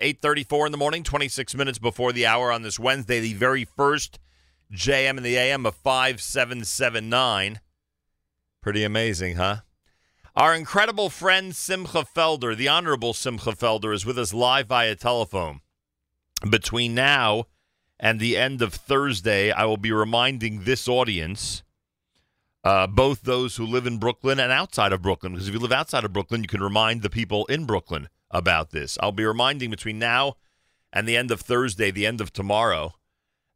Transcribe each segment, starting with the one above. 8:34 in the morning, 26 minutes before the hour on this Wednesday, the very first JM in the AM of 5779. Pretty amazing, huh? Our incredible friend Simcha Felder, the Honorable Simcha Felder, is with us live via telephone. Between now and the end of Thursday, I will be reminding this audience, both those who live in Brooklyn and outside of Brooklyn, because if you live outside of Brooklyn, you can remind the people in Brooklyn about this. I'll be reminding between now and the end of Thursday, the end of tomorrow,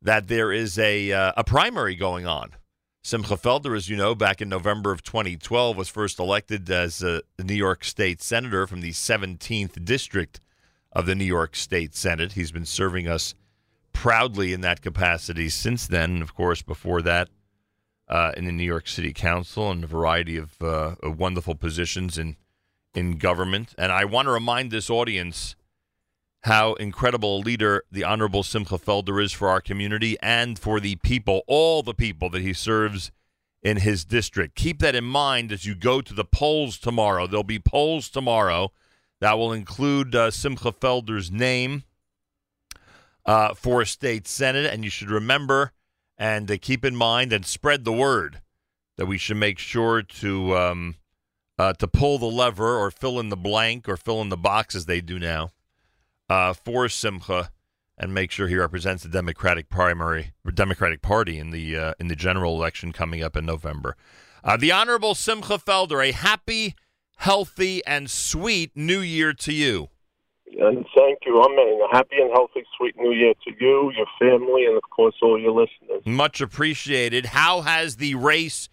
that there is a primary going on. Simcha Felder, as you know, back in November of 2012, was first elected as a New York State Senator from the 17th District of the New York State Senate. He's been serving us proudly in that capacity since then, and of course before that in the New York City Council and a variety of wonderful positions in government. And I want to remind this audience how incredible a leader the Honorable Simcha Felder is for our community and for the people, all the people that he serves in his district. Keep that in mind as you go to the polls tomorrow. There'll be polls tomorrow that will include Simcha Felder's name for state senate, and you should remember and keep in mind and spread the word that we should make sure to pull the lever or fill in the blank or fill in the box as they do now for Simcha and make sure he represents the Democratic primary or Democratic Party in the general election coming up in November. The Honorable Simcha Felder, a happy, healthy, and sweet New Year to you. And thank you. Amen. A happy and healthy, sweet New Year to you, your family, and of course all your listeners. Much appreciated. How has the race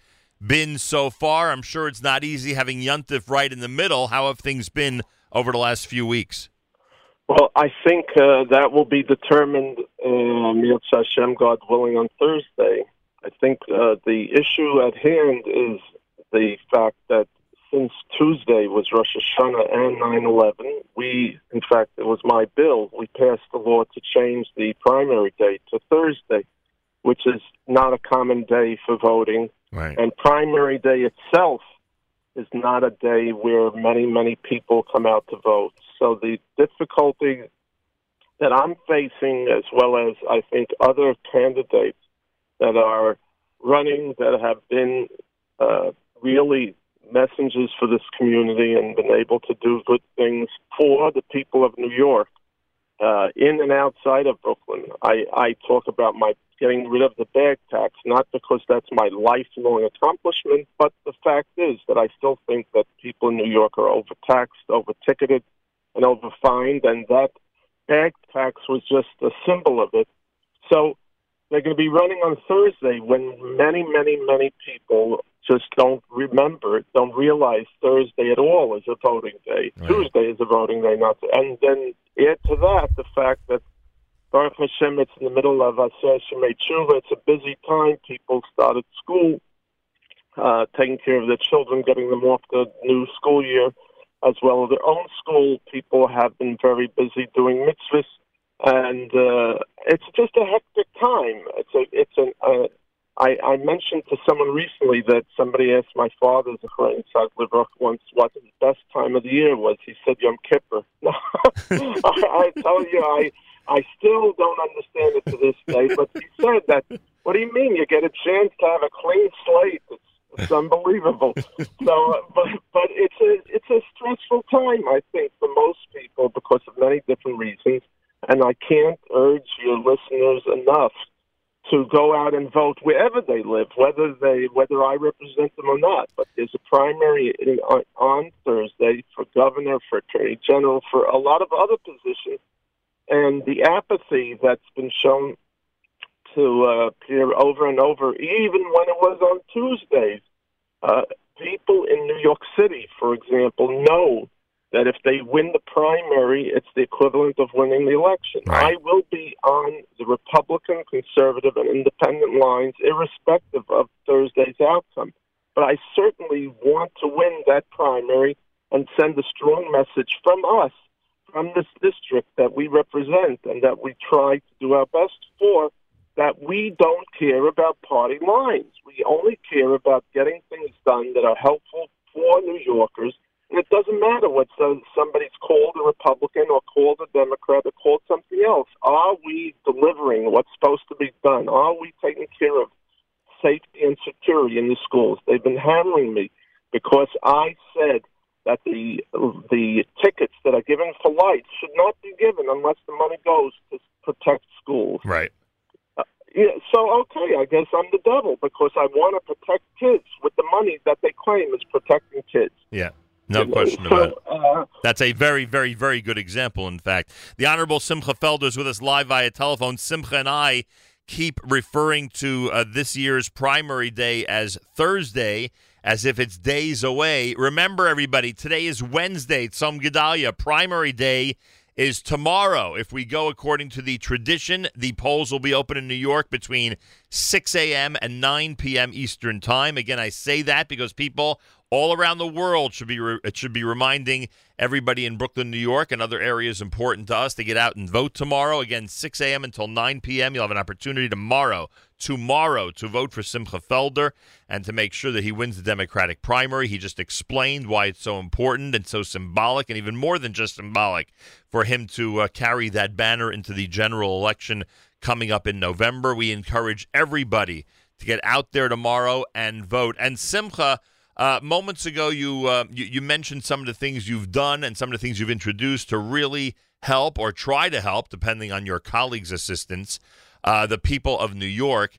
been so far? I'm sure it's not easy having Yuntif right in the middle. How have things been over the last few weeks? Well, I think that will be determined, Hashem, God willing, on Thursday. I think the issue at hand is the fact that since Tuesday was Rosh Hashanah and 9/11, we, in fact, it was my bill, we passed the law to change the primary date to Thursday, which is not a common day for voting. Right. And primary day itself is not a day where many, many people come out to vote. So the difficulty that I'm facing, as well as I think other candidates that are running, that have been really messengers for this community and been able to do good things for the people of New York, in and outside of Brooklyn. I talk about my getting rid of the bag tax, not because that's my lifelong accomplishment, but the fact is that I still think that people in New York are overtaxed, over-ticketed, and over-fined, and that bag tax was just a symbol of it. So they're going to be running on Thursday when many, many, many people just don't remember, don't realize Thursday at all is a voting day. Right. Tuesday is a voting day. And then add to that the fact that Baruch Hashem, it's in the middle of Asher Shemei Tshuva. It's a busy time. People started school, taking care of their children, getting them off the new school year, as well as their own school. People have been very busy doing mitzvahs, and it's just a hectic time. I mentioned to someone recently that somebody asked my father, Zechariah Yitzhak Livruch, once what the best time of the year was. He said, Yom Kippur. I tell you, I still don't understand it to this day, but he said that, what do you mean? You get a chance to have a clean slate. It's unbelievable. So, but it's a stressful time, I think, for most people because of many different reasons, and I can't urge your listeners enough to go out and vote wherever they live, whether I represent them or not. But there's a primary on Thursday for governor, for attorney general, for a lot of other positions. And the apathy that's been shown to appear over and over, even when it was on Tuesdays, people in New York City, for example, know that if they win the primary, it's the equivalent of winning the election. Right. I will be on the Republican, conservative, and independent lines, irrespective of Thursday's outcome. But I certainly want to win that primary and send a strong message from us, from this district that we represent and that we try to do our best for, that we don't care about party lines. We only care about getting things done that are helpful for New Yorkers It doesn't matter what somebody's called a Republican or called a Democrat or called something else. Are we delivering what's supposed to be done? Are we taking care of safety and security in the schools? They've been hammering me because I said that the tickets that are given for lights should not be given unless the money goes to protect schools. Right. So, okay, I guess I'm the devil because I want to protect kids with the money that they claim is protecting kids. Yeah, no question about it. That's a very, very, very good example, in fact. The Honorable Simcha Felder is with us live via telephone. Simcha and I keep referring to this year's primary day as Thursday, as if it's days away. Remember, everybody, today is Wednesday. Tzom Gedalia, primary day is tomorrow. If we go according to the tradition, the polls will be open in New York between 6 a.m. and 9 p.m. Eastern Time. Again, I say that because people all around the world should be reminding everybody in Brooklyn, New York, and other areas important to us to get out and vote tomorrow. Again, 6 a.m. until 9 p.m. You'll have an opportunity tomorrow to vote for Simcha Felder and to make sure that he wins the Democratic primary. He just explained why it's so important and so symbolic, and even more than just symbolic, for him to carry that banner into the general election coming up in November. We encourage everybody to get out there tomorrow and vote. And Simcha, moments ago, you mentioned some of the things you've done and some of the things you've introduced to really help or try to help, depending on your colleagues' assistance, the people of New York.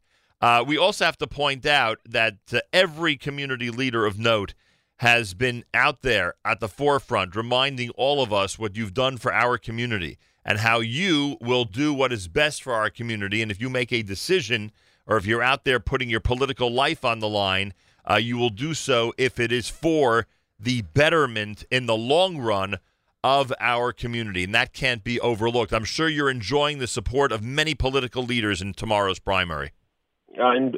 We also have to point out that every community leader of note has been out there at the forefront reminding all of us what you've done for our community and how you will do what is best for our community. And if you make a decision or if you're out there putting your political life on the line, you will do so if it is for the betterment in the long run of our community, and that can't be overlooked. I'm sure you're enjoying the support of many political leaders in tomorrow's primary. I am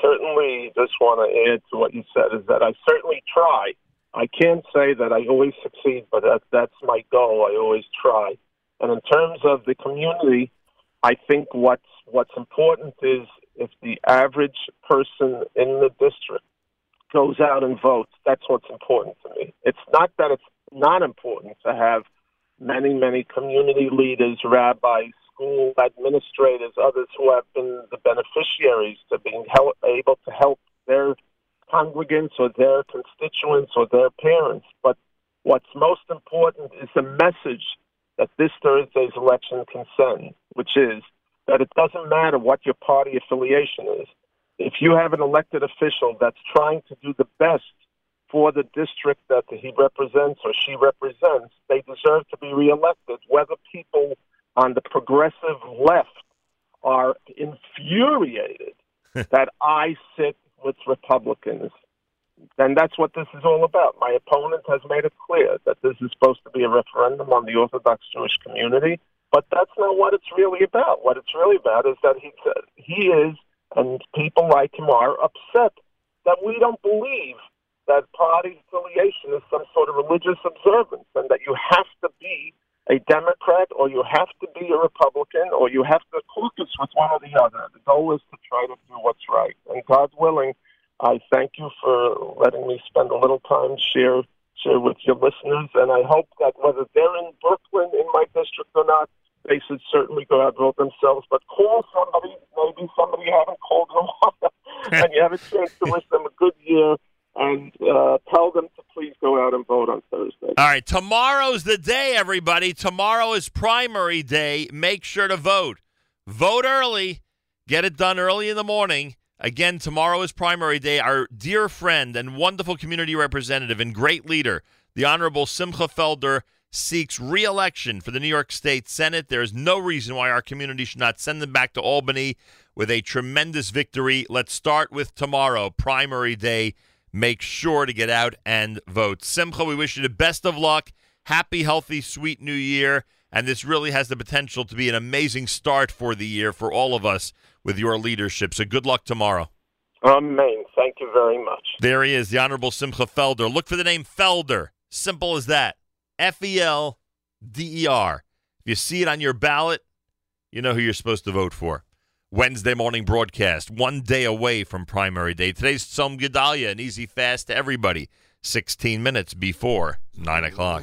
certainly just want to add to what you said is that I certainly try. I can't say that I always succeed, but that's my goal. I always try. And in terms of the community, I think what's important is if the average person in the district goes out and votes, that's what's important to me. It's not that it's not important to have many, many community leaders, rabbis, school administrators, others who have been the beneficiaries to being able to help their congregants or their constituents or their parents. But what's most important is the message that this Thursday's election can send, which is that it doesn't matter what your party affiliation is. If you have an elected official that's trying to do the best for the district that he represents or she represents, they deserve to be reelected, whether people on the progressive left are infuriated that I sit with Republicans. And that's what this is all about. My opponent has made it clear that this is supposed to be a referendum on the Orthodox Jewish community, but that's not what it's really about. What it's really about is that he is, and people like him are, upset that we don't believe that party affiliation is some sort of religious observance and that you have to be a Democrat or you have to be a Republican or you have to caucus with one or the other. The goal is to try to do what's right. And God willing, I thank you for letting me spend a little time share with your listeners, and I hope that whether they're in Brooklyn, in my district or not, they should certainly go out and vote themselves, but call somebody, maybe somebody you haven't called in a while, and you have a chance to wish them a good year, and tell them to please go out and vote on Thursday. All right, tomorrow's the day, everybody. Tomorrow is primary day. Make sure to vote. Vote early. Get it done early in the morning. Again, tomorrow is primary day. Our dear friend and wonderful community representative and great leader, the Honorable Simcha Felder, seeks re-election for the New York State Senate. There is no reason why our community should not send them back to Albany with a tremendous victory. Let's start with tomorrow, primary day. Make sure to get out and vote. Simcha, we wish you the best of luck. Happy, healthy, sweet New Year. And this really has the potential to be an amazing start for the year for all of us with your leadership. So good luck tomorrow. Amen. Thank you very much. There he is, the Honorable Simcha Felder. Look for the name Felder. Simple as that. F-E-L-D-E-R. If you see it on your ballot, you know who you're supposed to vote for. Wednesday morning broadcast, one day away from primary day. Today's Tzom Gedalia, an easy fast to everybody. 16 minutes before 9 o'clock.